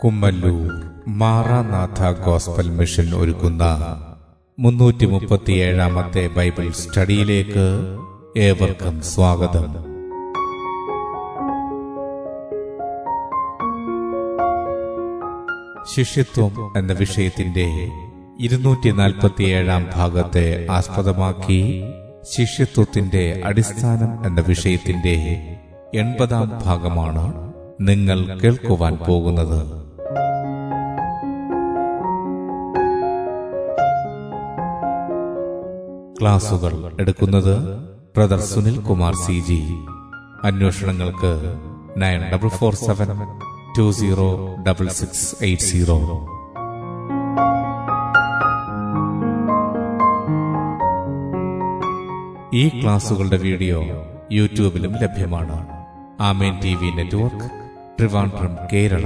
Kummallur മരനാഥ gospel mission ഒരുക്കുന്ന 337-ാമത്തെ Bible സ്റ്റഡിയിലേക്ക് ഏവർക്കും സ്വാഗതം. ശിഷ്യത്വം എന്ന വിഷയത്തിന്റെ 247-ാം ഭാഗത്തെ ആസ്പദമാക്കി ശിഷ്യത്വത്തിന്റെ അടിസ്ഥാനം എന്ന വിഷയത്തിന്റെ 80-ാം ഭാഗമാണ് നിങ്ങൾ കേൾക്കുവാൻ പോകുന്നത്. ക്ലാസുകൾ എടുക്കുന്നത് brother Sunil Kumar C G. അന്വേഷണങ്ങൾക്ക് 9447206680. ഈ ക്ലാസുകളുടെ വീഡിയോ യൂട്യൂബിലും ലഭ്യമാണ്. Amen TV network, Trivandrum, Kerala.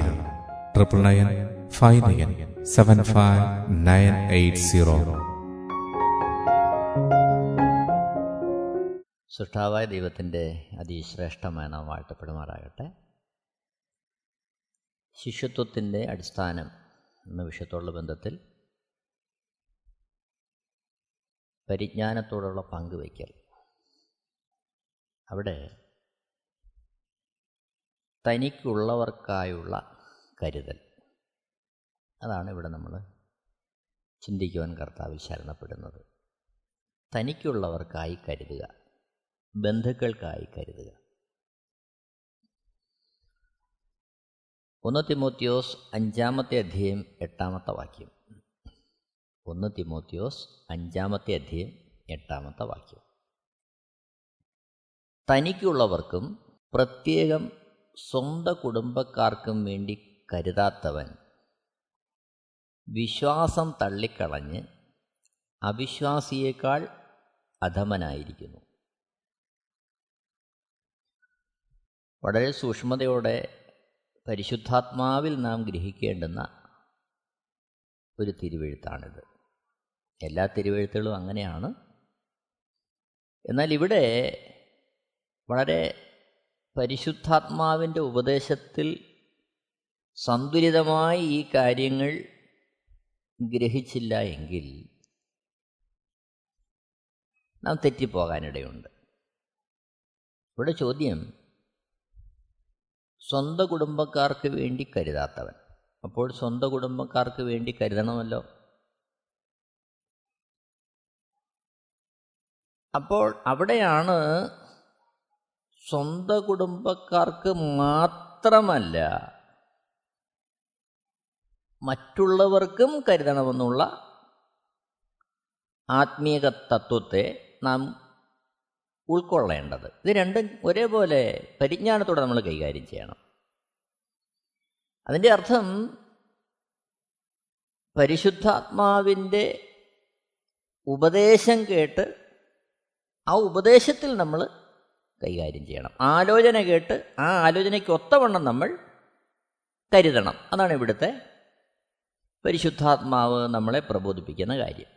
9995975980. സൃഷ്ടാവായ ദൈവത്തിൻ്റെ അതിശ്രേഷ്ഠമായ നാമം വാഴ്ത്തപ്പെടുമാറാകട്ടെ. ശിഷ്യത്വത്തിൻ്റെ അടിസ്ഥാനം എന്ന വിഷയത്തോടുള്ള ബന്ധത്തിൽ പരിജ്ഞാനത്തോടുള്ള പങ്കുവയ്ക്കൽ, അവിടെ തനിക്കുള്ളവർക്കായുള്ള കരുതൽ, അതാണ് ഇവിടെ നമ്മൾ ചിന്തിക്കുവാൻ കർത്താവിൽ ശരണപ്പെടുന്നത്. തനിക്കുള്ളവർക്കായി കരുതുക, ബന്ധുക്കൾക്കായി കരുതുക. 1 തിമോത്യോസ് 5:8. 1 തിമോത്യോസ് 5:8. തനിക്കുള്ളവർക്കും പ്രത്യേകം സ്വന്തം കുടുംബക്കാർക്കും വേണ്ടി കരുതാത്തവൻ വിശ്വാസം തള്ളിക്കളഞ്ഞ് അവിശ്വാസിയേക്കാൾ അധമനായിരിക്കുന്നു. വളരെ സൂക്ഷ്മതയോടെ പരിശുദ്ധാത്മാവിൽ നാം ഗ്രഹിക്കേണ്ടുന്ന ഒരു തിരുവെഴുത്താണിത്. എല്ലാ തിരുവെഴുത്തുകളും അങ്ങനെയാണ്. എന്നാൽ ഇവിടെ വളരെ പരിശുദ്ധാത്മാവിൻ്റെ ഉപദേശത്തിൽ സന്തുലിതമായി ഈ കാര്യങ്ങൾ ഗ്രഹിച്ചില്ല എങ്കിൽ നാം തെറ്റിപ്പോകാനിടയുണ്ട്. ഇവിടെ ചോദ്യം, സ്വന്തം കുടുംബക്കാർക്ക് വേണ്ടി കരുതാത്തവൻ. അപ്പോൾ സ്വന്തം കുടുംബക്കാർക്ക് വേണ്ടി കരുതണമല്ലോ. അപ്പോൾ അവിടെയാണ് സ്വന്തം കുടുംബക്കാർക്ക് മാത്രമല്ല മറ്റുള്ളവർക്കും കരുതണമെന്നുള്ള ആത്മീയ തത്വത്തെ നാം ഉൾക്കൊള്ളേണ്ടത്. ഇത് രണ്ടും ഒരേപോലെ പരിജ്ഞാനത്തോടെ നമ്മൾ കൈകാര്യം ചെയ്യണം. അതിൻ്റെ അർത്ഥം പരിശുദ്ധാത്മാവിൻ്റെ ഉപദേശം കേട്ട് ആ ഉപദേശത്തിൽ നമ്മൾ കൈകാര്യം ചെയ്യണം. ആലോചന കേട്ട് ആ ആലോചനയ്ക്ക് ഒത്തവണ്ണം നമ്മൾ കരുതണം. അതാണ് ഇവിടുത്തെ പരിശുദ്ധാത്മാവ് നമ്മളെ പ്രബോധിപ്പിക്കുന്ന കാര്യം.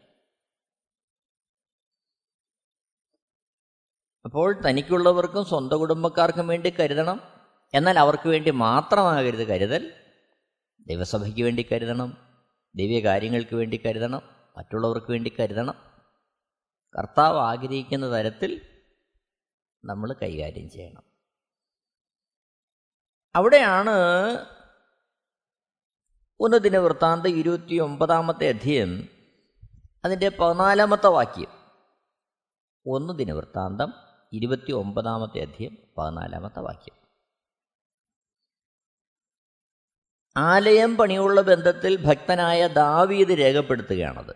അപ്പോൾ തനിക്കുള്ളവർക്കും സ്വന്തം കുടുംബക്കാർക്കും വേണ്ടി കരുതണം, എന്നാൽ അവർക്ക് വേണ്ടി മാത്രമാകരുത് കരുതൽ. ദൈവസഭയ്ക്ക് വേണ്ടി കരുതണം, ദൈവീയ കാര്യങ്ങൾക്ക് വേണ്ടി കരുതണം, മറ്റുള്ളവർക്ക് വേണ്ടി കരുതണം. കർത്താവ് ആഗ്രഹിക്കുന്ന തരത്തിൽ നമ്മൾ കൈകാര്യം ചെയ്യണം. അവിടെയാണ് 1 ദിനവൃത്താന്തം 29-ാമത്തെ അധ്യായം അതിൻ്റെ 14-ാമത്തെ വാക്യം. 1 ദിനവൃത്താന്തം 29-ാമത്തെ അധ്യായം 14-ാമത്തെ വാക്യം. ആലയം പണിയുള്ള ബന്ധത്തിൽ ഭക്തനായ ദാവീദ് രേഖപ്പെടുത്തുകയാണത്.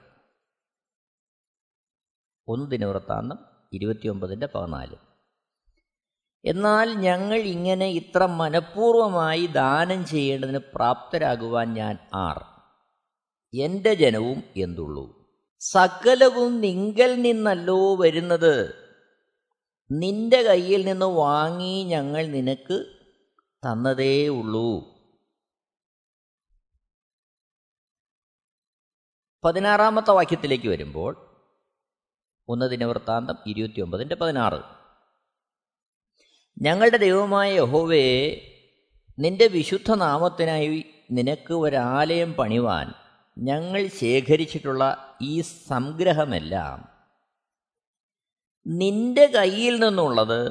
1 ദിനവൃത്താന്തം 29:14. എന്നാൽ ഞങ്ങൾ ഇങ്ങനെ ഇത്ര മനഃപൂർവമായി ദാനം ചെയ്യേണ്ടതിന് പ്രാപ്തരാകുവാൻ ഞാൻ ആർ, എൻ്റെ ജനവും എന്തുള്ളൂ? സകലവും നിങ്കൽ നിന്നല്ലോ വരുന്നത്, നിന്റെ കയ്യിൽ നിന്ന് വാങ്ങി ഞങ്ങൾ നിനക്ക് തന്നതേ ഉള്ളൂ. 16-ാമത്തെ വാക്യത്തിലേക്ക് വരുമ്പോൾ 1 ദിനവൃത്താന്തം 29:16. ഞങ്ങളുടെ ദൈവമായ യഹോവേ, നിന്റെ വിശുദ്ധ നാമത്തിനായി നിനക്ക് ഒരാലയം പണിവാൻ ഞങ്ങൾ ശേഖരിച്ചിട്ടുള്ള ഈ സംഗ്രഹമെല്ലാം നിന്റെ കയ്യിൽ നിന്നുള്ളത്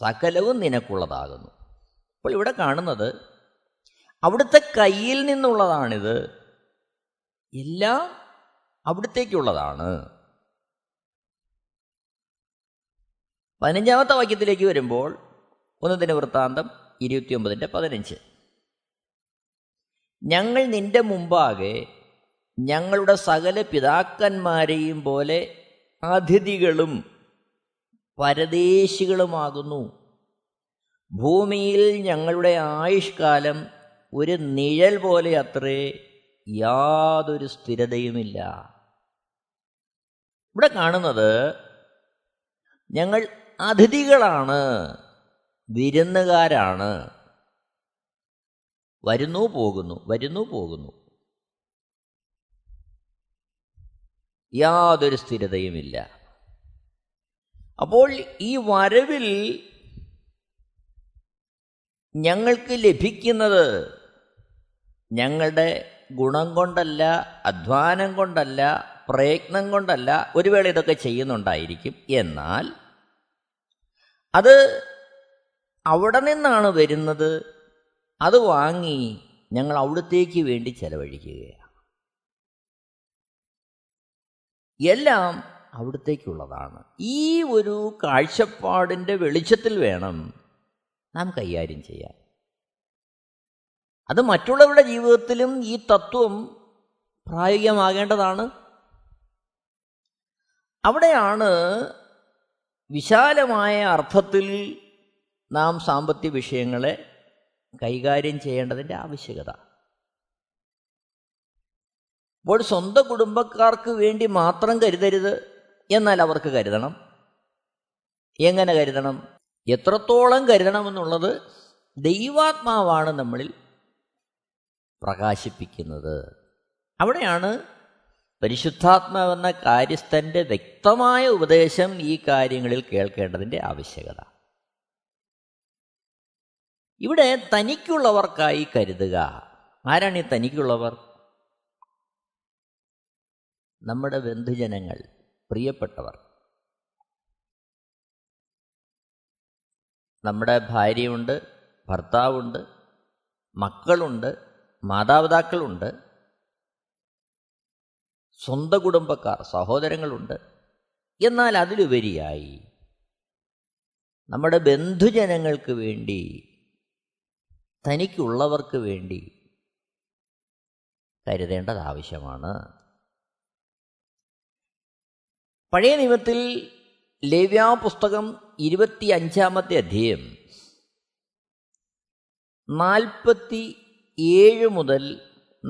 സകലവും നിനക്കുള്ളതാകുന്നു. അപ്പോൾ ഇവിടെ കാണുന്നത് അവിടുത്തെ കയ്യിൽ നിന്നുള്ളതാണിത്, എല്ലാം അവിടുത്തേക്കുള്ളതാണ്. 15-ാമത്തെ വാക്യത്തിലേക്ക് വരുമ്പോൾ 1 ദിനവൃത്താന്തം 29:15, ഞങ്ങൾ നിന്റെ മുമ്പാകെ ഞങ്ങളുടെ സകല പിതാക്കന്മാരെയും പോലെ അതിഥികളും പരദേശികളുമാകുന്നു. ഭൂമിയിൽ ഞങ്ങളുടെ ആയുഷ്കാലം ഒരു നിഴൽ പോലെ അത്രേ, യാതൊരു സ്ഥിരതയുമില്ല. ഇവിടെ കാണുന്നത് ഞങ്ങൾ അതിഥികളാണ്, വിരുന്നുകാരാണ്, വരുന്നു പോകുന്നു, വരുന്നു പോകുന്നു, യാതൊരു സ്ഥിരതയുമില്ല. അപ്പോൾ ഈ വരവിൽ ഞങ്ങൾക്ക് ലഭിക്കുന്നത് ഞങ്ങളുടെ ഗുണം കൊണ്ടല്ല, അധ്വാനം കൊണ്ടല്ല, പ്രയത്നം കൊണ്ടല്ല. ഒരു വേള ഇതൊക്കെ ചെയ്യുന്നുണ്ടായിരിക്കും, എന്നാൽ അത് അവിടെ നിന്നാണ് വരുന്നത്. അത് വാങ്ങി ഞങ്ങൾ അവിടത്തേക്ക് വേണ്ടി ചെലവഴിക്കുകയാണ്. എല്ലാം അവിടത്തേക്കുള്ളതാണ്. ഈ ഒരു കാഴ്ചപ്പാടിൻ്റെ വെളിച്ചത്തിൽ വേണം നാം കൈകാര്യം ചെയ്യാൻ. അത് മറ്റുള്ളവരുടെ ജീവിതത്തിലും ഈ തത്വം പ്രായോഗികമാകേണ്ടതാണ്. അവിടെയാണ് വിശാലമായ അർത്ഥത്തിൽ നാം സാമ്പത്തിക വിഷയങ്ങളെ കൈകാര്യം ചെയ്യേണ്ടതിൻ്റെ ആവശ്യകത. അപ്പോൾ സ്വന്തം കുടുംബക്കാർക്ക് വേണ്ടി മാത്രം കരുതരുത്, എന്നാൽ അവർക്ക് കരുതണം. എങ്ങനെ കരുതണം, എത്രത്തോളം കരുതണമെന്നുള്ളത് ദൈവാത്മാവാണ് നമ്മളിൽ പ്രകാശിപ്പിക്കുന്നത്. അവിടെയാണ് പരിശുദ്ധാത്മാവെന്ന കാര്യസ്ഥൻ്റെ വ്യക്തമായ ഉപദേശം ഈ കാര്യങ്ങളിൽ കേൾക്കേണ്ടതിൻ്റെ ആവശ്യകത. ഇവിടെ തനിക്കുള്ളവർക്കായി കരുതുക. ആരാണ് ഈ തനിക്കുള്ളവർ? നമ്മുടെ ബന്ധുജനങ്ങൾ, പ്രിയപ്പെട്ടവർ, നമ്മുടെ ഭാര്യയുണ്ട്, ഭർത്താവുണ്ട്, മക്കളുണ്ട്, മാതാപിതാക്കളുണ്ട്, സ്വന്തം കുടുംബക്കാർ, സഹോദരങ്ങളുണ്ട്. എന്നാൽ അതിലുപരിയായി നമ്മുടെ ബന്ധുജനങ്ങൾക്ക് വേണ്ടി, തനിക്കുള്ളവർക്ക് വേണ്ടി കരുതേണ്ടത് ആവശ്യമാണ്. പഴയ നിയമത്തിൽ ലേവ്യാപുസ്തകം 25-ാമത്തെ അധ്യായം 47 മുതൽ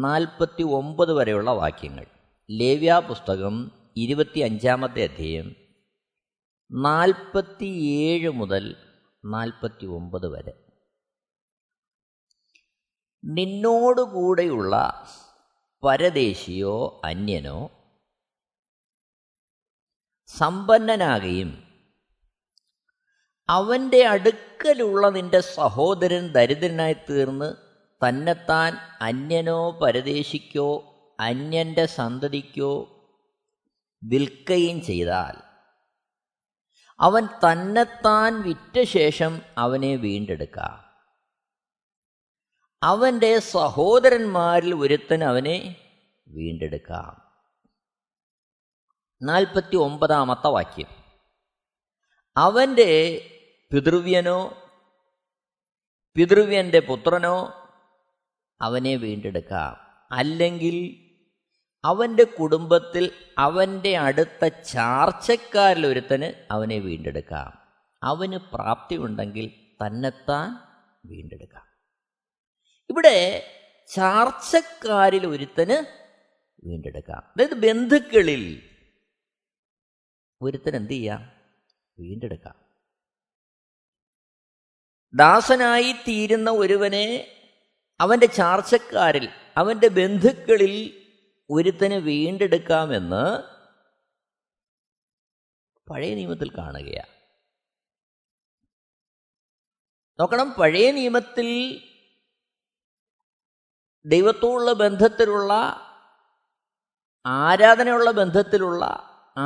49 വരെയുള്ള വാക്യങ്ങൾ. ലേവ്യാപുസ്തകം 25-ാമത്തെ അധ്യായം 47 മുതൽ 49 വരെ. നിന്നോടുകൂടെയുള്ള പരദേശിയോ അന്യനോ സമ്പന്നനാകുകയും അവൻ്റെ അടുക്കലുള്ള നിന്റെ സഹോദരൻ ദരിദ്രനായി തീർന്ന് തന്നെത്താൻ അന്യനോ പരദേശിക്കോ അന്യൻ്റെ സന്തതിക്കോ വിൽക്കുകയും ചെയ്താൽ അവൻ തന്നെത്താൻ വിറ്റ ശേഷം അവനെ വീണ്ടെടുക്കാം. അവൻ്റെ സഹോദരന്മാരിൽ ഒരുത്തൻ അവനെ വീണ്ടെടുക്കാം. 49-ാമത്തെ വാക്യം. അവൻ്റെ പിതൃവ്യനോ പിതൃവ്യൻ്റെ പുത്രനോ അവനെ വീണ്ടെടുക്കാം. അല്ലെങ്കിൽ അവൻ്റെ കുടുംബത്തിൽ അവൻ്റെ അടുത്ത ചാർച്ചക്കാരിൽ ഒരുത്തന് അവനെ വീണ്ടെടുക്കാം. അവന് പ്രാപ്തി ഉണ്ടെങ്കിൽ തന്നെത്താൻ വീണ്ടെടുക്കാം. ഇവിടെ ചാർച്ചക്കാരിൽ ഒരുത്തന് വീണ്ടെടുക്കാം. അതായത് ബന്ധുക്കളിൽ ഒരുത്തൻ എന്ത് ചെയ്യാം? വീണ്ടെടുക്കാം. ദാസനായി തീരുന്ന ഒരുവനെ അവൻ്റെ ചാർച്ചക്കാരിൽ, അവൻ്റെ ബന്ധുക്കളിൽ ഒരുത്തന് വീണ്ടെടുക്കാമെന്ന് പഴയ നിയമത്തിൽ കാണുകയാണ്. നോക്കണം, പഴയ നിയമത്തിൽ ദൈവത്തോടുള്ള ബന്ധത്തിലുള്ള, ആരാധനയുള്ള ബന്ധത്തിലുള്ള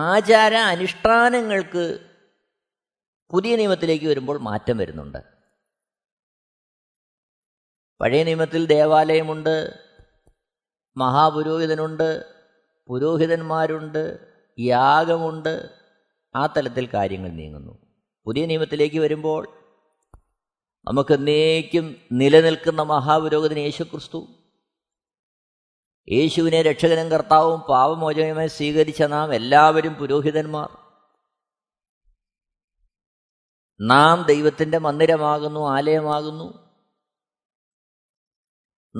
ആചാര അനുഷ്ഠാനങ്ങൾക്ക് പുതിയ നിയമത്തിലേക്ക് വരുമ്പോൾ മാറ്റം വരുന്നുണ്ട്. പഴയ നിയമത്തിൽ ദേവാലയമുണ്ട്, മഹാപുരോഹിതനുണ്ട്, പുരോഹിതന്മാരുണ്ട്, യാഗമുണ്ട്. ആ തലത്തിൽ കാര്യങ്ങൾ നീങ്ങുന്നു. പുതിയ നിയമത്തിലേക്ക് വരുമ്പോൾ നമുക്ക് എന്നേക്കും നിലനിൽക്കുന്ന മഹാപുരോഹിതൻ യേശുക്രിസ്തു, യേശുവിനെ രക്ഷകനും കർത്താവും പാപമോചനവുമായി സ്വീകരിച്ച നാം എല്ലാവരും പുരോഹിതന്മാർ. നാം ദൈവത്തിൻ്റെ മന്ദിരമാകുന്നു, ആലയമാകുന്നു.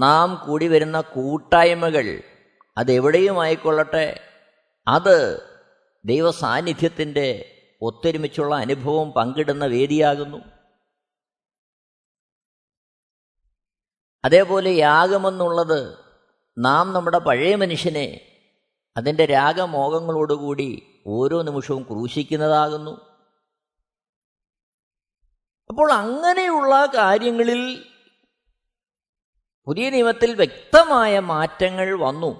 നാം കൂടി വരുന്ന കൂട്ടായ്മകൾ അതെവിടെയും ആയിക്കൊള്ളട്ടെ, അത് ദൈവസാന്നിധ്യത്തിൻ്റെ ഒത്തൊരുമിച്ചുള്ള അനുഭവം പങ്കിടുന്ന വേദിയാകുന്നു. അതേപോലെ യാഗമെന്നുള്ളത് നാം നമ്മുടെ പഴയ മനുഷ്യനെ അതിൻ്റെ രാഗമോഹങ്ങളോടുകൂടി ഓരോ നിമിഷവും ക്രൂശിക്കുന്നതാകുന്നു. അപ്പോൾ അങ്ങനെയുള്ള കാര്യങ്ങളിൽ പുതിയ നിയമത്തിൽ വ്യക്തമായ മാറ്റങ്ങൾ വന്നു.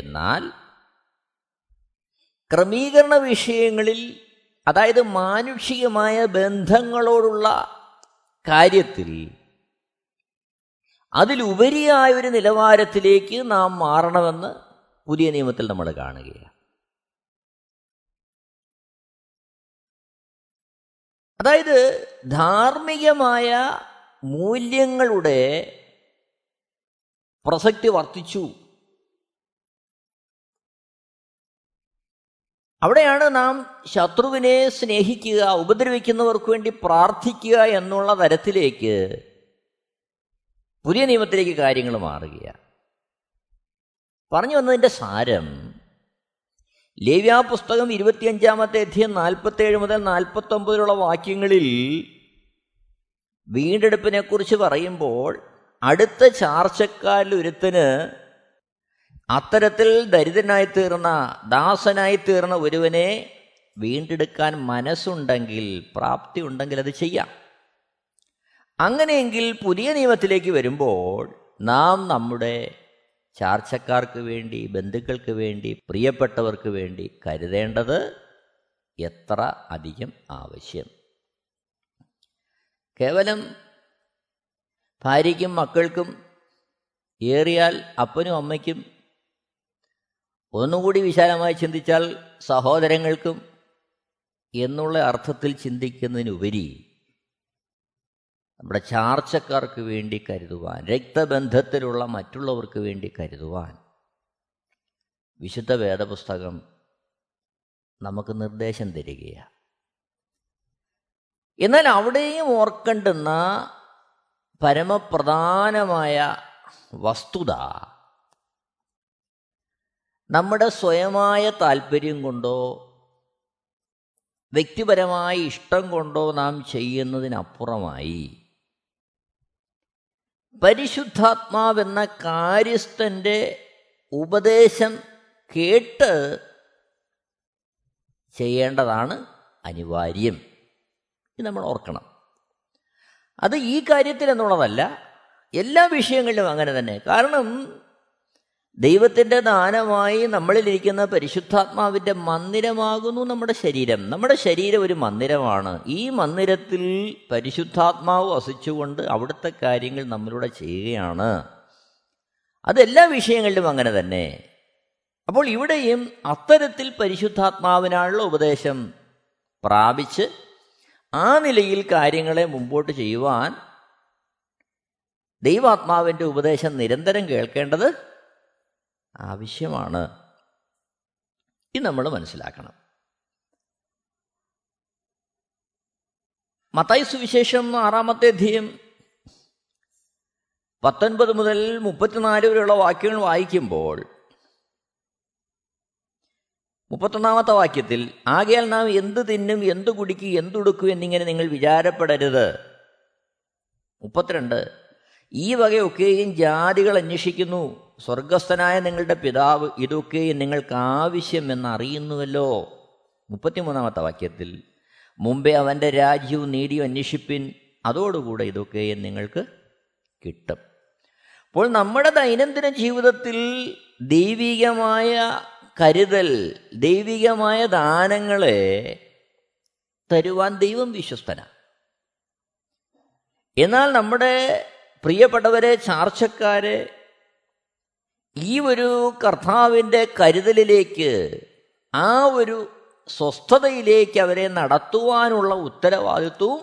എന്നാൽ ക്രമീകരണ വിഷയങ്ങളിൽ, അതായത് മാനുഷികമായ ബന്ധങ്ങളോടുള്ള കാര്യത്തിൽ, അതിലുപരിയായ ഒരു നിലവാരത്തിലേക്ക് നാം മാറണമെന്ന് പുതിയ നിയമത്തിൽ നമ്മൾ കാണുകയാണ്. അതായത് ധാർമ്മികമായ മൂല്യങ്ങളുടെ പ്രസക്തി വർദ്ധിച്ചു. അവിടെയാണ് നാം ശത്രുവിനെ സ്നേഹിക്കുക, ഉപദ്രവിക്കുന്നവർക്ക് വേണ്ടി പ്രാർത്ഥിക്കുക എന്നുള്ള തരത്തിലേക്ക് പുതിയ നിയമത്തിലേക്ക് കാര്യങ്ങൾ മാറുകയാണ്. പറഞ്ഞു വന്നതിൻ്റെ സാരം, ലേവ്യാപുസ്തകം 25-ാമത്തെ അധ്യായം 47 മുതൽ 49 വാക്യങ്ങളിൽ വീണ്ടെടുപ്പിനെക്കുറിച്ച് പറയുമ്പോൾ, അടുത്ത ചാർച്ചക്കാരിൽ ഒരുത്തന് അത്തരത്തിൽ ദരിദ്രനായിത്തീർന്ന, ദാസനായിത്തീർന്ന ഒരുവനെ വീണ്ടെടുക്കാൻ മനസ്സുണ്ടെങ്കിൽ, പ്രാപ്തി ഉണ്ടെങ്കിൽ അത് ചെയ്യാം. അങ്ങനെയെങ്കിൽ പുതിയ നിയമത്തിലേക്ക് വരുമ്പോൾ നാം നമ്മുടെ ചാർച്ചക്കാർക്ക് വേണ്ടി, ബന്ധുക്കൾക്ക് വേണ്ടി, പ്രിയപ്പെട്ടവർക്ക് വേണ്ടി കരുതേണ്ടത് എത്ര അധികം ആവശ്യം. കേവലം ഭാര്യയ്ക്കും മക്കൾക്കും, ഏറിയാൽ അപ്പനും അമ്മയ്ക്കും, ഒന്നുകൂടി വിശാലമായി ചിന്തിച്ചാൽ സഹോദരങ്ങൾക്കും എന്നുള്ള അർത്ഥത്തിൽ ചിന്തിക്കുന്നതിനുപരി നമ്മുടെ ചാർച്ചക്കാർക്ക് വേണ്ടി കരുതുവാൻ, രക്തബന്ധത്തിലുള്ള മറ്റുള്ളവർക്ക് വേണ്ടി കരുതുവാൻ വിശുദ്ധ വേദപുസ്തകം നമുക്ക് നിർദ്ദേശം തരികയാണ്. എന്നാൽ അവിടെയും ഓർക്കേണ്ടുന്ന പരമപ്രധാനമായ വസ്തുത, നമ്മുടെ സ്വയമായ താല്പര്യം കൊണ്ടോ വ്യക്തിപരമായ ഇഷ്ടം കൊണ്ടോ നാം ചെയ്യുന്നതിനപ്പുറമായി പരിശുദ്ധാത്മാവെന്ന കാര്യസ്ഥൻ്റെ ഉപദേശം കേട്ട് ചെയ്യേണ്ടതാണ് അനിവാര്യം. ഇത് നമ്മൾ ഓർക്കണം. അത് ഈ കാര്യത്തിൽ എന്നുള്ളതല്ല, എല്ലാ വിഷയങ്ങളിലും അങ്ങനെ തന്നെ. കാരണം ദൈവത്തിൻ്റെ ദാനമായി നമ്മളിലിരിക്കുന്ന പരിശുദ്ധാത്മാവിൻ്റെ മന്ദിരമാകുന്നു നമ്മുടെ ശരീരം. നമ്മുടെ ശരീരം ഒരു മന്ദിരമാണ്. ഈ മന്ദിരത്തിൽ പരിശുദ്ധാത്മാവ് വസിച്ചുകൊണ്ട് അവിടുത്തെ കാര്യങ്ങൾ നമ്മളിലൂടെ ചെയ്യുകയാണ്. അതെല്ലാ വിഷയങ്ങളിലും അങ്ങനെ തന്നെ. അപ്പോൾ ഇവിടെയും അത്തരത്തിൽ പരിശുദ്ധാത്മാവിനായുള്ള ഉപദേശം പ്രാപിച്ച് ആ നിലയിൽ കാര്യങ്ങളെ മുമ്പോട്ട് ചെയ്യുവാൻ ദൈവാത്മാവിൻ്റെ ഉപദേശം നിരന്തരം കേൾക്കേണ്ടത് ആവശ്യമാണ്. ഇത് നമ്മൾ മനസ്സിലാക്കണം. മത്തായി സുവിശേഷം 6-ാമത്തെ അധ്യായം 19 മുതൽ 34 വരെയുള്ള വാക്യങ്ങൾ വായിക്കുമ്പോൾ, 31-ാമത്തെ വാക്യത്തിൽ, ആകയാൽ നാം എന്ത് തിന്നും, എന്ത് കുടിക്കും, എന്തുടുക്കും എന്നിങ്ങനെ നിങ്ങൾ വിചാരപ്പെടരുത്. 32, ഈ വകയൊക്കെയും ജാതികൾ അന്വേഷിക്കുന്നു, സ്വർഗസ്ഥനായ നിങ്ങളുടെ പിതാവ് ഇതൊക്കെയും നിങ്ങൾക്ക് ആവശ്യമെന്നറിയുന്നുവല്ലോ. 33-ാമത്തെ വാക്യത്തിൽ, മുമ്പേ അവൻ്റെ രാജ്യവും നീതിയും അന്വേഷിപ്പിൻ, അതോടുകൂടെ ഇതൊക്കെയും നിങ്ങൾക്ക് കിട്ടും. അപ്പോൾ നമ്മുടെ ദൈനംദിന ജീവിതത്തിൽ ദൈവികമായ കരുതൽ, ദൈവികമായ ദാനങ്ങളെ തരുവാൻ ദൈവം വിശ്വസ്തനാണ്. എന്നാൽ നമ്മുടെ പ്രിയപ്പെട്ടവരെ, ചാർച്ചക്കാരെ ഈ ഒരു കർത്താവിൻ്റെ കരുതലിലേക്ക്, ആ ഒരു സ്വസ്ഥതയിലേക്ക് അവരെ നടത്തുവാനുള്ള ഉത്തരവാദിത്വവും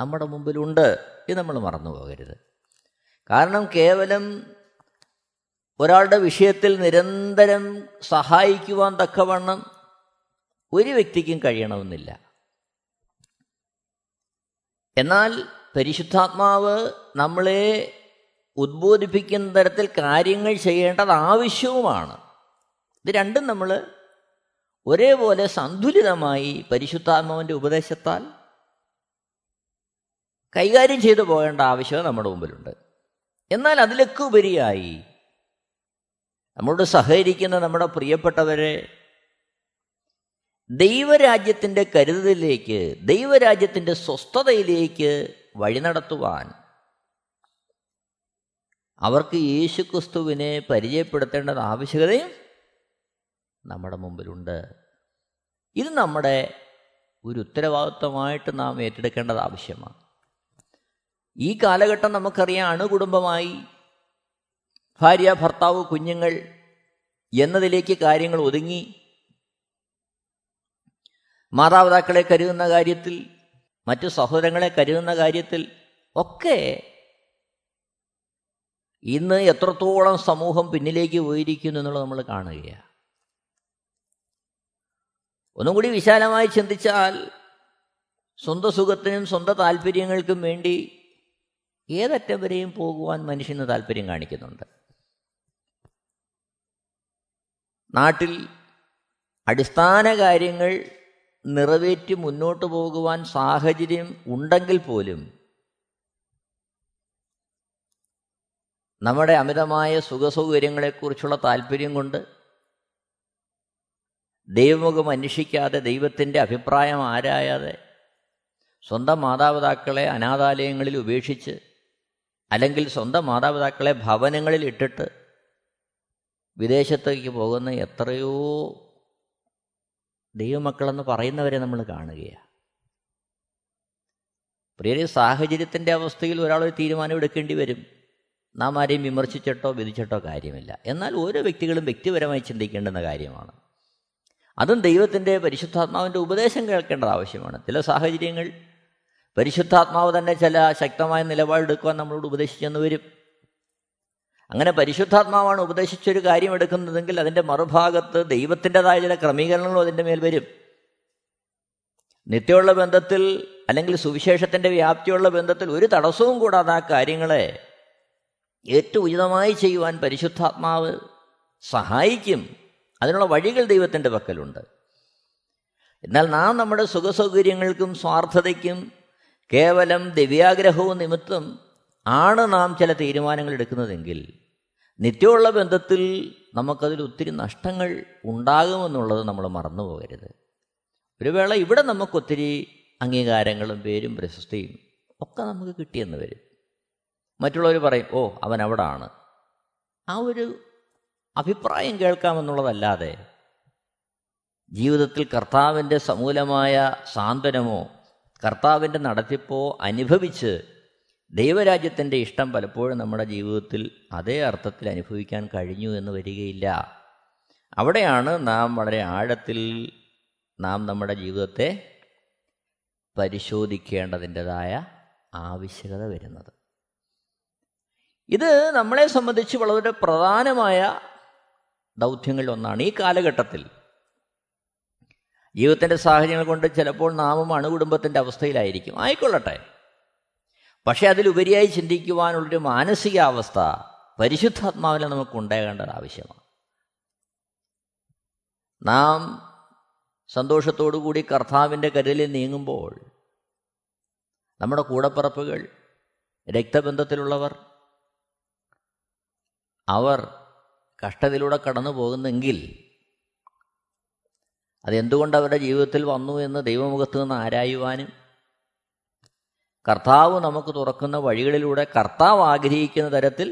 നമ്മുടെ മുമ്പിലുണ്ട്. ഇത് നമ്മൾ മറന്നു പോകരുത്. കാരണം കേവലം ഒരാളുടെ വിഷയത്തിൽ നിരന്തരം സഹായിക്കുവാൻ തക്കവണ്ണം ഒരു വ്യക്തിക്കും കഴിയണമെന്നില്ല. എന്നാൽ പരിശുദ്ധാത്മാവ് നമ്മളെ ഉദ്ബോധിപ്പിക്കുന്ന തരത്തിൽ കാര്യങ്ങൾ ചെയ്യേണ്ടത് ആവശ്യവുമാണ്. ഇത് രണ്ടും നമ്മൾ ഒരേപോലെ സന്തുലിതമായി പരിശുദ്ധാത്മാവിൻ്റെ ഉപദേശത്താൽ കൈകാര്യം ചെയ്തു പോകേണ്ട ആവശ്യം നമ്മുടെ മുമ്പിലുണ്ട്. എന്നാൽ അതിലൊക്കെ ഉപരിയായി നമ്മോട് സഹകരിക്കുന്ന നമ്മുടെ പ്രിയപ്പെട്ടവരെ ദൈവരാജ്യത്തിൻ്റെ കരുതലിലേക്ക്, ദൈവരാജ്യത്തിൻ്റെ സ്വസ്ഥതയിലേക്ക് വഴി നടത്തുവാൻ അവർക്ക് യേശുക്രിസ്തുവിനെ പരിചയപ്പെടുത്തേണ്ടത് ആവശ്യകതയും നമ്മുടെ മുമ്പിലുണ്ട്. ഇത് നമ്മുടെ ഒരു ഉത്തരവാദിത്വമായിട്ട് നാം ഏറ്റെടുക്കേണ്ടത് ആവശ്യമാണ്. ഈ കാലഘട്ടം നമുക്കറിയാം, അണുകുടുംബമായി ഭാര്യ, ഭർത്താവ്, കുഞ്ഞുങ്ങൾ എന്നതിലേക്ക് കാര്യങ്ങൾ ഒതുങ്ങി. മാതാപിതാക്കളെ കരുതുന്ന കാര്യത്തിൽ, മറ്റു സഹോദരങ്ങളെ കരുതുന്ന കാര്യത്തിൽ ഒക്കെ ഇന്ന് എത്രത്തോളം സമൂഹം പിന്നിലേക്ക് പോയിരിക്കുന്നു എന്നുള്ളത് നമ്മൾ കാണുകയാണ്. ഒന്നും കൂടി വിശാലമായി ചിന്തിച്ചാൽ സ്വന്തം സുഖത്തിനും സ്വന്തം താല്പര്യങ്ങൾക്കും വേണ്ടി ഏതറ്റം വരെയും പോകുവാൻ മനുഷ്യന് താല്പര്യം കാണിക്കുന്നുണ്ട്. നാട്ടിൽ അടിസ്ഥാന കാര്യങ്ങൾ നിറവേറ്റി മുന്നോട്ട് പോകുവാൻ സാഹചര്യം ഉണ്ടെങ്കിൽ പോലും നമ്മുടെ അമിതമായ സുഖസൗകര്യങ്ങളെക്കുറിച്ചുള്ള താല്പര്യം കൊണ്ട് ദൈവമുഖം അന്വേഷിക്കാതെ, ദൈവത്തിൻ്റെ അഭിപ്രായം ആരായാതെ സ്വന്തം മാതാപിതാക്കളെ അനാഥാലയങ്ങളിൽ ഉപേക്ഷിച്ച്, അല്ലെങ്കിൽ സ്വന്തം മാതാപിതാക്കളെ ഭവനങ്ങളിൽ ഇട്ടിട്ട് വിദേശത്തേക്ക് പോകുന്ന എത്രയോ ദൈവമക്കളെന്ന് പറയുന്നവരെ നമ്മൾ കാണുകയാണ്. പ്രിയരെ, സാഹചര്യത്തിൻ്റെ അവസ്ഥയിൽ ഒരാളൊരു തീരുമാനം എടുക്കേണ്ടി വരും. നാം ആരെയും വിമർശിച്ചിട്ടോ വിധിച്ചിട്ടോ കാര്യമില്ല. എന്നാൽ ഓരോ വ്യക്തികളും വ്യക്തിപരമായി ചിന്തിക്കേണ്ടുന്ന കാര്യമാണ്. അതും ദൈവത്തിൻ്റെ പരിശുദ്ധാത്മാവിൻ്റെ ഉപദേശം കേൾക്കേണ്ടത് ആവശ്യമാണ്. ചില സാഹചര്യങ്ങൾ പരിശുദ്ധാത്മാവ് തന്നെ ചില ശക്തമായ നിലപാടെടുക്കുവാൻ നമ്മളോട് ഉപദേശിച്ചെന്ന് വരും. അങ്ങനെ പരിശുദ്ധാത്മാവാണ് ഉപദേശിച്ചൊരു കാര്യം എടുക്കുന്നതെങ്കിൽ അതിൻ്റെ മറുഭാഗത്ത് ദൈവത്തിൻ്റെതായ ചില ക്രമീകരണങ്ങളും അതിൻ്റെ മേൽ വരും. നിത്യമുള്ള ബന്ധത്തിൽ അല്ലെങ്കിൽ സുവിശേഷത്തിൻ്റെ വ്യാപ്തിയുള്ള ബന്ധത്തിൽ ഒരു തടസ്സവും കൂടാതെ ആ കാര്യങ്ങളെ ഏറ്റവും ഉചിതമായി ചെയ്യുവാൻ പരിശുദ്ധാത്മാവ് സഹായിക്കും. അതിനുള്ള വഴികൾ ദൈവത്തിൻ്റെ പക്കലുണ്ട്. എന്നാൽ നാം നമ്മുടെ സുഖസൗകര്യങ്ങൾക്കും സ്വാർത്ഥതയ്ക്കും കേവലം ദിവ്യാഗ്രഹവും നിമിത്തം ആണ് നാം ചില തീരുമാനങ്ങൾ എടുക്കുന്നതെങ്കിൽ നിത്യമുള്ള ബന്ധത്തിൽ നമുക്കതിൽ ഒത്തിരി നഷ്ടങ്ങൾ ഉണ്ടാകുമെന്നുള്ളത് നമ്മൾ മറന്നു പോകരുത്. ഒരു വേള ഇവിടെ നമുക്കൊത്തിരി അംഗീകാരങ്ങളും പേരും പ്രശസ്തിയും ഒക്കെ നമുക്ക് കിട്ടിയെന്ന് വരും. മറ്റുള്ളവർ പറയും, ഓ അവൻ അവിടെ ആണ്. ആ ഒരു അഭിപ്രായം കേൾക്കാമെന്നുള്ളതല്ലാതെ ജീവിതത്തിൽ കർത്താവിൻ്റെ സമൂലമായ സാന്ത്വനമോ കർത്താവിൻ്റെ നടത്തിപ്പോ അനുഭവിച്ച് ദൈവരാജ്യത്തിൻ്റെ ഇഷ്ടം പലപ്പോഴും നമ്മുടെ ജീവിതത്തിൽ അതേ അർത്ഥത്തിൽ അനുഭവിക്കാൻ കഴിഞ്ഞു എന്ന് വരികയില്ല. അവിടെയാണ് നാം വളരെ ആഴത്തിൽ നമ്മുടെ ജീവിതത്തെ പരിശോധിക്കേണ്ടതിൻ്റെതായ ആവശ്യകത വരുന്നത്. ഇത് നമ്മളെ സംബന്ധിച്ച് വളരെ പ്രധാനമായ ദൗത്യങ്ങളിൽ ഒന്നാണ്. ഈ കാലഘട്ടത്തിൽ ജീവിതത്തിൻ്റെ സാഹചര്യങ്ങൾ കൊണ്ട് ചിലപ്പോൾ നാമും അണുകുടുംബത്തിൻ്റെ അവസ്ഥയിലായിരിക്കും. ആയിക്കൊള്ളട്ടെ. പക്ഷേ അതിലുപരിയായി ചിന്തിക്കുവാനുള്ളൊരു മാനസികാവസ്ഥ പരിശുദ്ധാത്മാവിനെ നമുക്ക് ഉണ്ടാകേണ്ടത് ആവശ്യമാണ്. നാം സന്തോഷത്തോടു കൂടി കർത്താവിൻ്റെ കരുതലിൽ നീങ്ങുമ്പോൾ നമ്മുടെ കൂടപ്പിറപ്പുകൾ, രക്തബന്ധത്തിലുള്ളവർ, അവർ കഷ്ടതയിലൂടെ കടന്നു പോകുന്നെങ്കിൽ അതെന്തുകൊണ്ട് അവരുടെ ജീവിതത്തിൽ വന്നു എന്ന് ദൈവമുഖത്ത് നിന്ന് ആരായുവാനും കർത്താവ് നമുക്ക് തുറക്കുന്ന വഴികളിലൂടെ കർത്താവ് ആഗ്രഹിക്കുന്ന തരത്തിൽ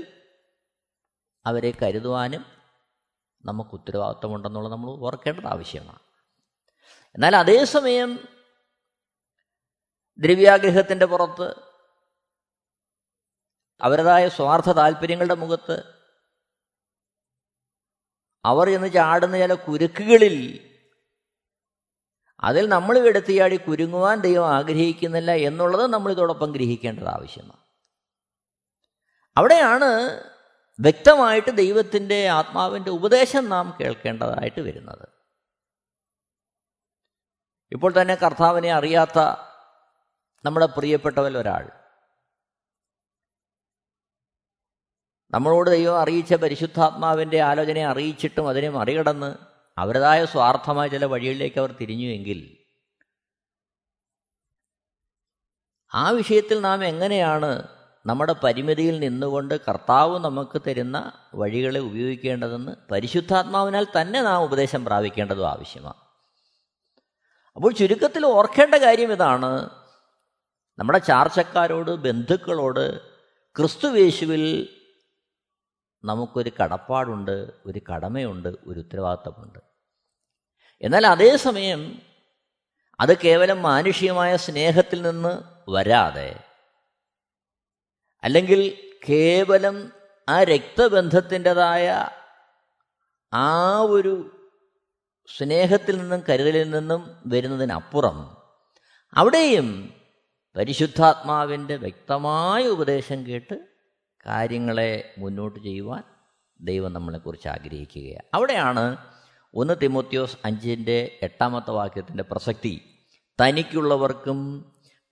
അവരെ കരുതുവാനും നമുക്ക് ഉത്തരവാദിത്വമുണ്ടെന്നുള്ളത് നമ്മൾ ഓർക്കേണ്ടത് ആവശ്യമാണ്. എന്നാൽ അതേസമയം ദ്രവ്യാഗ്രഹത്തിൻ്റെ പുറത്ത്, അവരുടേതായ സ്വാർത്ഥ താല്പര്യങ്ങളുടെ മുഖത്ത് അവർ ചെന്ന് ചാടുന്ന ചില കുരുക്കുകളിൽ, അതിൽ നമ്മൾ എടുത്തിയാടി കുരുങ്ങുവാൻ ദൈവം ആഗ്രഹിക്കുന്നില്ല എന്നുള്ളത് നമ്മൾ ഇതോടൊപ്പം ഗ്രഹിക്കേണ്ടത് ആവശ്യമാണ്. അവിടെയാണ് വ്യക്തമായിട്ട് ദൈവത്തിൻ്റെ ആത്മാവിൻ്റെ ഉപദേശം നാം കേൾക്കേണ്ടതായിട്ട് വരുന്നത്. ഇപ്പോൾ തന്നെ കർത്താവിനെ അറിയാത്ത നമ്മുടെ പ്രിയപ്പെട്ടവരിൽ ഒരാൾ നമ്മളോട് ദൈവം അറിയിച്ച പരിശുദ്ധാത്മാവിൻ്റെ ആലോചനയെ അറിയിച്ചിട്ടും അതിനെ മറികടന്ന് അവരുടേതായ സ്വാർത്ഥമായ ചില വഴികളിലേക്ക് അവർ തിരിഞ്ഞുവെങ്കിൽ, ആ വിഷയത്തിൽ നാം എങ്ങനെയാണ് നമ്മുടെ പരിമിതിയിൽ നിന്നുകൊണ്ട് കർത്താവ് നമുക്ക് തരുന്ന വഴികളെ ഉപയോഗിക്കേണ്ടതെന്ന് പരിശുദ്ധാത്മാവിനാൽ തന്നെ നാം ഉപദേശം പ്രാപിക്കേണ്ടതും ആവശ്യമാണ്. അപ്പോൾ ചുരുക്കത്തിൽ ഓർക്കേണ്ട കാര്യം ഇതാണ്, നമ്മുടെ ചാർച്ചക്കാരോട്, ബന്ധുക്കളോട് ക്രിസ്തുയേശുവിൽ നമുക്കൊരു കടപ്പാടുണ്ട്, ഒരു കടമയുണ്ട്, ഒരു ഉത്തരവാദിത്തമുണ്ട്. എന്നാൽ അതേസമയം അത് കേവലം മാനുഷികമായ സ്നേഹത്തിൽ നിന്ന് വരാതെ, അല്ലെങ്കിൽ കേവലം ആ രക്തബന്ധത്തിൻ്റെതായ ആ ഒരു സ്നേഹത്തിൽ നിന്നും കരുതലിൽ നിന്നും വരുന്നതിനപ്പുറം അവിടെയും പരിശുദ്ധാത്മാവിൻ്റെ വ്യക്തമായ ഉപദേശം കേട്ട് കാര്യങ്ങളെ മുന്നോട്ട് ചെയ്യുവാൻ ദൈവം നമ്മളെക്കുറിച്ച് ആഗ്രഹിക്കുകയാണ്. അവിടെയാണ് 1 തിമോത്യോസ് 5:8 പ്രസക്തി. തനിക്കുള്ളവർക്കും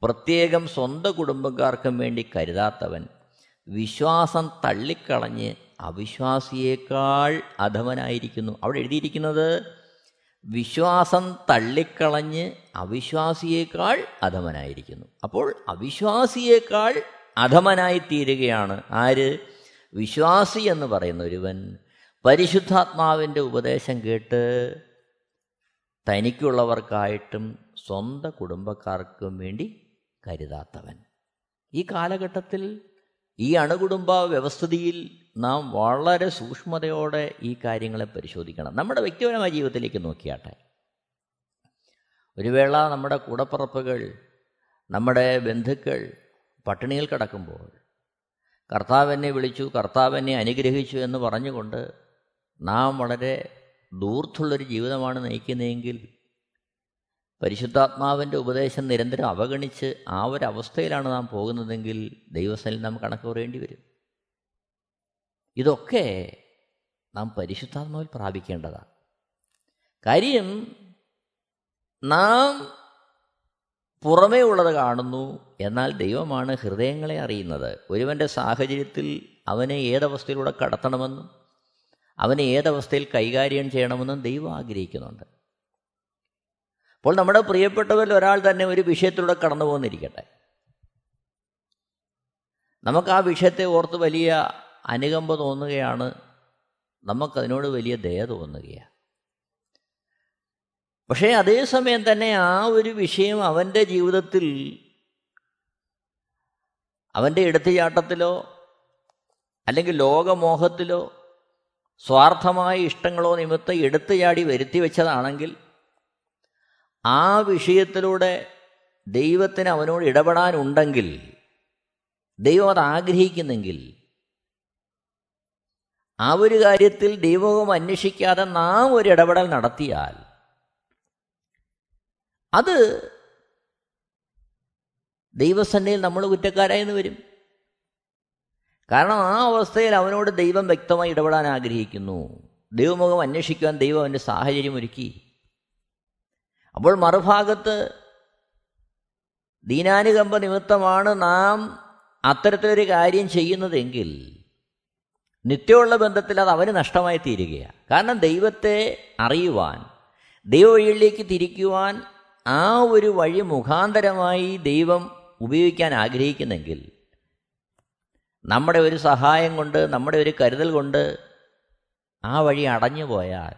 പ്രത്യേകം സ്വന്തം കുടുംബക്കാർക്കും വേണ്ടി കരുതാത്തവൻ വിശ്വാസം തള്ളിക്കളഞ്ഞ് അവിശ്വാസിയേക്കാൾ അധമനായിരിക്കുന്നു. അവിടെ എഴുതിയിരിക്കുന്നത് വിശ്വാസം തള്ളിക്കളഞ്ഞ് അവിശ്വാസിയേക്കാൾ അധമനായിരിക്കുന്നു. അപ്പോൾ അവിശ്വാസിയേക്കാൾ അധമനായി തീരുകയാണ് ആര്? വിശ്വാസി എന്ന് പറയുന്ന ഒരുവൻ പരിശുദ്ധാത്മാവിൻ്റെ ഉപദേശം കേട്ട് തനിക്കുള്ളവർക്കായിട്ടും സ്വന്തം കുടുംബക്കാർക്കും വേണ്ടി കരുതാത്തവൻ. ഈ കാലഘട്ടത്തിൽ, ഈ അണുകുടുംബ വ്യവസ്ഥിതിയിൽ നാം വളരെ സൂക്ഷ്മതയോടെ ഈ കാര്യങ്ങളെ പരിശോധിക്കണം. നമ്മുടെ വ്യക്തിപരമായ ജീവിതത്തിലേക്ക് നോക്കിയാട്ടെ, ഒരു വേള നമ്മുടെ കൂടപ്പറപ്പുകൾ, നമ്മുടെ ബന്ധുക്കൾ പട്ടിണിയിൽ കിടക്കുമ്പോൾ കർത്താവെന്നെ വിളിച്ചു, കർത്താവെന്നെ അനുഗ്രഹിച്ചു എന്ന് പറഞ്ഞുകൊണ്ട് നാം വളരെ ദൂർത്തുള്ളൊരു ജീവിതമാണ് നയിക്കുന്നതെങ്കിൽ, പരിശുദ്ധാത്മാവിൻ്റെ ഉപദേശം നിരന്തരം അവഗണിച്ച് ആ ഒരു അവസ്ഥയിലാണ് നാം പോകുന്നതെങ്കിൽ ദൈവസന്നിധിയിൽ നാം കണക്ക് പറയേണ്ടി വരും. ഇതൊക്കെ നാം പരിശുദ്ധാത്മാവിൽ പ്രാപിക്കേണ്ടതാണ്. കാര്യം നാം പുറമേ ഉള്ളത് കാണുന്നു, എന്നാൽ ദൈവമാണ് ഹൃദയങ്ങളെ അറിയുന്നത്. ഒരുവൻ്റെ സാഹചര്യത്തിൽ അവനെ ഏതവസ്ഥയിലൂടെ കടത്തണമെന്നും അവനെ ഏതവസ്ഥയിൽ കൈകാര്യം ചെയ്യണമെന്നും ദൈവം ആഗ്രഹിക്കുന്നുണ്ട്. അപ്പോൾ നമ്മുടെ പ്രിയപ്പെട്ടവരിൽ ഒരാൾ തന്നെ ഒരു വിഷയത്തിലൂടെ കടന്നു പോകുന്നിരിക്കട്ടെ, നമുക്ക് ആ വിഷയത്തെ ഓർത്ത് വലിയ അനുകമ്പ തോന്നുകയാണ്, നമുക്കതിനോട് വലിയ ദയ തോന്നുകയാണ്. പക്ഷേ അതേസമയം തന്നെ ആ ഒരു വിഷയം അവൻ്റെ ജീവിതത്തിൽ അവൻ്റെ എടുത്തുചാട്ടത്തിലോ അല്ലെങ്കിൽ ലോകമോഹത്തിലോ സ്വാർത്ഥമായ ഇഷ്ടങ്ങളോ നിമിത്തം എടുത്തുചാടി വരുത്തി വെച്ചതാണെങ്കിൽ, ആ വിഷയത്തിലൂടെ ദൈവത്തിന് അവനോട് ഇടപെടാനുണ്ടെങ്കിൽ, ദൈവം അത് ആഗ്രഹിക്കുന്നെങ്കിൽ, ആ ഒരു കാര്യത്തിൽ ദൈവവും അന്വേഷിക്കാതെ നാം ഒരു ഇടപെടൽ നടത്തിയാൽ അത് ദൈവസന്നിധിയിൽ നമ്മൾ കുറ്റക്കാരായെന്ന് വരും. കാരണം ആ അവസ്ഥയിൽ അവനോട് ദൈവം വ്യക്തമായി ഇടപെടാൻ ആഗ്രഹിക്കുന്നു, ദൈവമുഖം അന്വേഷിക്കുവാൻ ദൈവം അവൻ്റെ സാഹചര്യം ഒരുക്കി. അപ്പോൾ മറുഭാഗത്ത് ദീനാനുകമ്പ നിമിത്തമാണ് നാം അത്തരത്തിലൊരു കാര്യം ചെയ്യുന്നതെങ്കിൽ നിത്യമുള്ള ബന്ധത്തിൽ അത് അവന് നഷ്ടമായി തീരുകയാണ്. കാരണം ദൈവത്തെ അറിയുവാൻ, ദൈവവഴിയിലേക്ക് തിരിക്കുവാൻ ആ ഒരു വഴി മുഖാന്തരമായി ദൈവം ഉപയോഗിക്കാൻ ആഗ്രഹിക്കുന്നെങ്കിൽ, നമ്മുടെ ഒരു സഹായം കൊണ്ട്, നമ്മുടെ ഒരു കരുതൽ കൊണ്ട് ആ വഴി അടഞ്ഞു പോയാൽ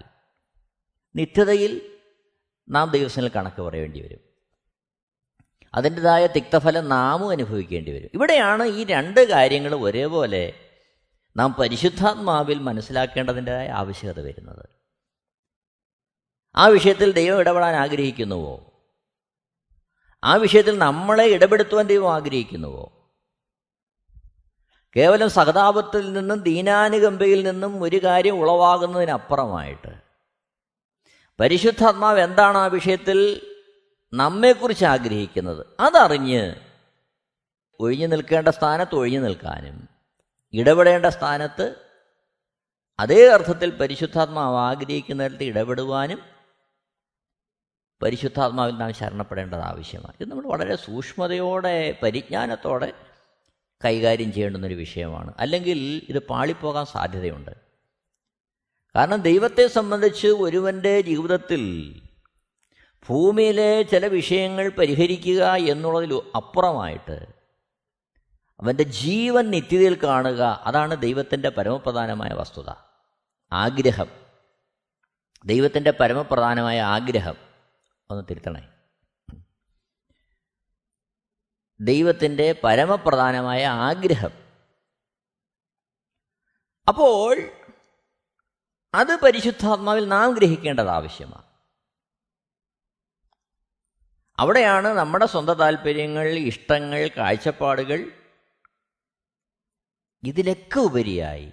നിത്യതയിൽ നാം ദൈവസനിൽ കണക്ക് പറയേണ്ടി വരും. അതിൻ്റെതായ തിക്തഫലം നാമും അനുഭവിക്കേണ്ടി വരും. ഇവിടെയാണ് ഈ രണ്ട് കാര്യങ്ങൾ ഒരേപോലെ നാം പരിശുദ്ധാത്മാവിൽ മനസ്സിലാക്കേണ്ടതിൻ്റെതായ ആവശ്യകത വരുന്നത്. ആ വിഷയത്തിൽ ദൈവം ഇടപെടാൻ ആഗ്രഹിക്കുന്നുവോ? ആ വിഷയത്തിൽ നമ്മളെ ഇടപെടുത്തുവാൻ ദൈവം ആഗ്രഹിക്കുന്നുവോ? കേവലം സഹതാപത്തിൽ നിന്നും ദീനാനുകമ്പയിൽ നിന്നും ഒരു കാര്യം ഉളവാകുന്നതിനപ്പുറമായിട്ട് പരിശുദ്ധാത്മാവ് എന്താണ് ആ വിഷയത്തിൽ നമ്മെക്കുറിച്ച് ആഗ്രഹിക്കുന്നത് അതറിഞ്ഞ് ഒഴിഞ്ഞു നിൽക്കേണ്ട സ്ഥാനത്ത് ഒഴിഞ്ഞു നിൽക്കാനും ഇടപെടേണ്ട സ്ഥാനത്ത് അതേ അർത്ഥത്തിൽ പരിശുദ്ധാത്മാവ് ആഗ്രഹിക്കുന്നിടത്ത് ഇടപെടുവാനും പരിശുദ്ധാത്മാവിൽ നാം ശരണപ്പെടേണ്ടത് ആവശ്യമാണ്. ഇത് നമ്മൾ വളരെ സൂക്ഷ്മതയോടെ പരിജ്ഞാനത്തോടെ കൈകാര്യം ചെയ്യേണ്ടുന്നൊരു വിഷയമാണ്. അല്ലെങ്കിൽ ഇത് പാളിപ്പോകാൻ സാധ്യതയുണ്ട്. കാരണം ദൈവത്തെ സംബന്ധിച്ച് ഒരുവൻ്റെ ജീവിതത്തിൽ ഭൂമിയിലെ ചില വിഷയങ്ങൾ പരിഹരിക്കുക എന്നുള്ളതിൽ അപ്പുറമായിട്ട് അവൻ്റെ ജീവൻ നിത്യതയിൽ കാണുക, അതാണ് ദൈവത്തിൻ്റെ പരമപ്രധാനമായ വസ്തുത, ആഗ്രഹം. ദൈവത്തിൻ്റെ പരമപ്രധാനമായ ആഗ്രഹം ഒന്ന് തിരുത്തണേ, ദൈവത്തിൻ്റെ പരമപ്രധാനമായ ആഗ്രഹം. അപ്പോൾ അത് പരിശുദ്ധാത്മാവിൽ നാം ഗ്രഹിക്കേണ്ടത് ആവശ്യമാണ്. അവിടെയാണ് നമ്മുടെ സ്വന്തം താല്പര്യങ്ങൾ, ഇഷ്ടങ്ങൾ, കാഴ്ചപ്പാടുകൾ ഇതിലൊക്കെ ഉപരിയായി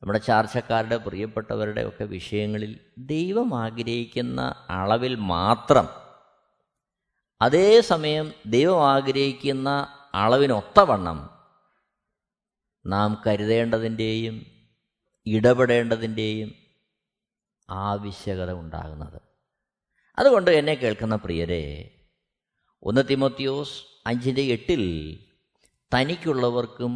നമ്മുടെ ചാർച്ചക്കാരുടെ പ്രിയപ്പെട്ടവരുടെ ഒക്കെ വിഷയങ്ങളിൽ ദൈവം ആഗ്രഹിക്കുന്ന അളവിൽ മാത്രം, അതേസമയം ദൈവം ആഗ്രഹിക്കുന്ന അളവിനൊത്തവണ്ണം നാം കരുതേണ്ടതിൻ്റെയും ഇടപെടേണ്ടതിൻ്റെയും ആവശ്യകത ഉണ്ടാകുന്നത്. അതുകൊണ്ട് എന്നെ കേൾക്കുന്ന പ്രിയരെ, 1 തിമോത്യോസ് 5:8 തനിക്കുള്ളവർക്കും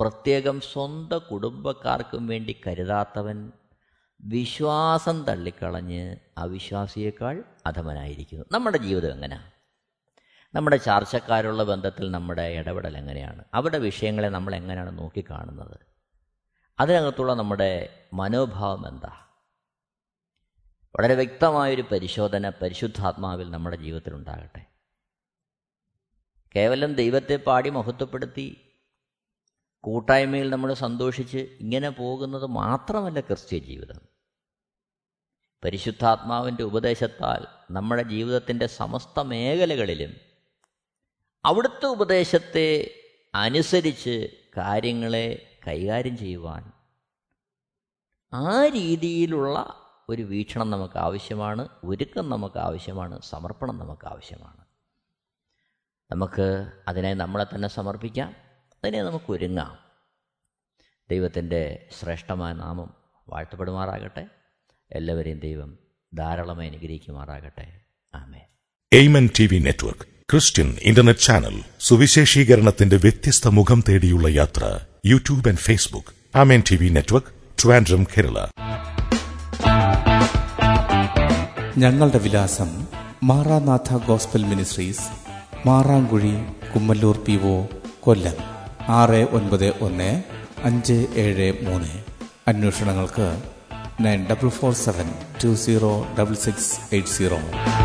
പ്രത്യേകം സ്വന്തം കുടുംബക്കാർക്കും വേണ്ടി കരുതാത്തവൻ വിശ്വാസം തള്ളിക്കളഞ്ഞ് അവിശ്വാസിയേക്കാൾ അധമനായിരിക്കുന്നു. നമ്മുടെ ജീവിതം എങ്ങനെയാണ്? നമ്മുടെ ചാർച്ചക്കാരുള്ള ബന്ധത്തിൽ നമ്മുടെ ഇടപെടൽ എങ്ങനെയാണ്? അവരുടെ വിഷയങ്ങളെ നമ്മൾ എങ്ങനെയാണ് നോക്കിക്കാണുന്നത്? അതിനകത്തുള്ള നമ്മുടെ മനോഭാവം എന്താ? വളരെ വ്യക്തമായൊരു പരിശോധന പരിശുദ്ധാത്മാവിൽ നമ്മുടെ ജീവിതത്തിൽ ഉണ്ടാകട്ടെ. കേവലം ദൈവത്തെ പാടി മഹത്വപ്പെടുത്തി കൂട്ടായ്മയിൽ നമ്മൾ സന്തോഷിച്ച് ഇങ്ങനെ പോകുന്നത് മാത്രമല്ല ക്രിസ്ത്യ ജീവിതം. പരിശുദ്ധാത്മാവിൻ്റെ ഉപദേശത്താൽ നമ്മുടെ ജീവിതത്തിൻ്റെ സമസ്ത മേഖലകളിലും അവിടുത്തെ ഉപദേശത്തെ അനുസരിച്ച് കാര്യങ്ങളെ കൈകാര്യം ചെയ്യുവാൻ ആ രീതിയിലുള്ള ഒരു വീക്ഷണം നമുക്ക് ആവശ്യമാണ്, ഒരുക്കം നമുക്ക് ആവശ്യമാണ്, സമർപ്പണം നമുക്ക് ആവശ്യമാണ്. നമുക്ക് അതിനായി നമ്മളെ തന്നെ സമർപ്പിക്കാം, അതിനെ നമുക്ക് ഒരുങ്ങാം. ദൈവത്തിൻ്റെ ശ്രേഷ്ഠമായ നാമം വാഴ്ത്തപ്പെടുമാറാകട്ടെ. എല്ലാവരെയും ദൈവം ധാരാളമായി അനുഗ്രഹിക്കുമാറാകട്ടെ. ആമേൻ. Amen T V network Christian internet channel സുവിശേഷീകരണത്തിന്റെ വ്യത്യസ്ത മുഖം തേടിയുള്ള യാത്ര. YouTube and Facebook Amen T V network Trivandrum Kerala. ഞങ്ങളുടെ വിലാസം Maranatha gospel ministries, Marankuzhi, Kummalloor PO, Kollam 691573. അന്വേഷണങ്ങൾക്ക് 9447206680.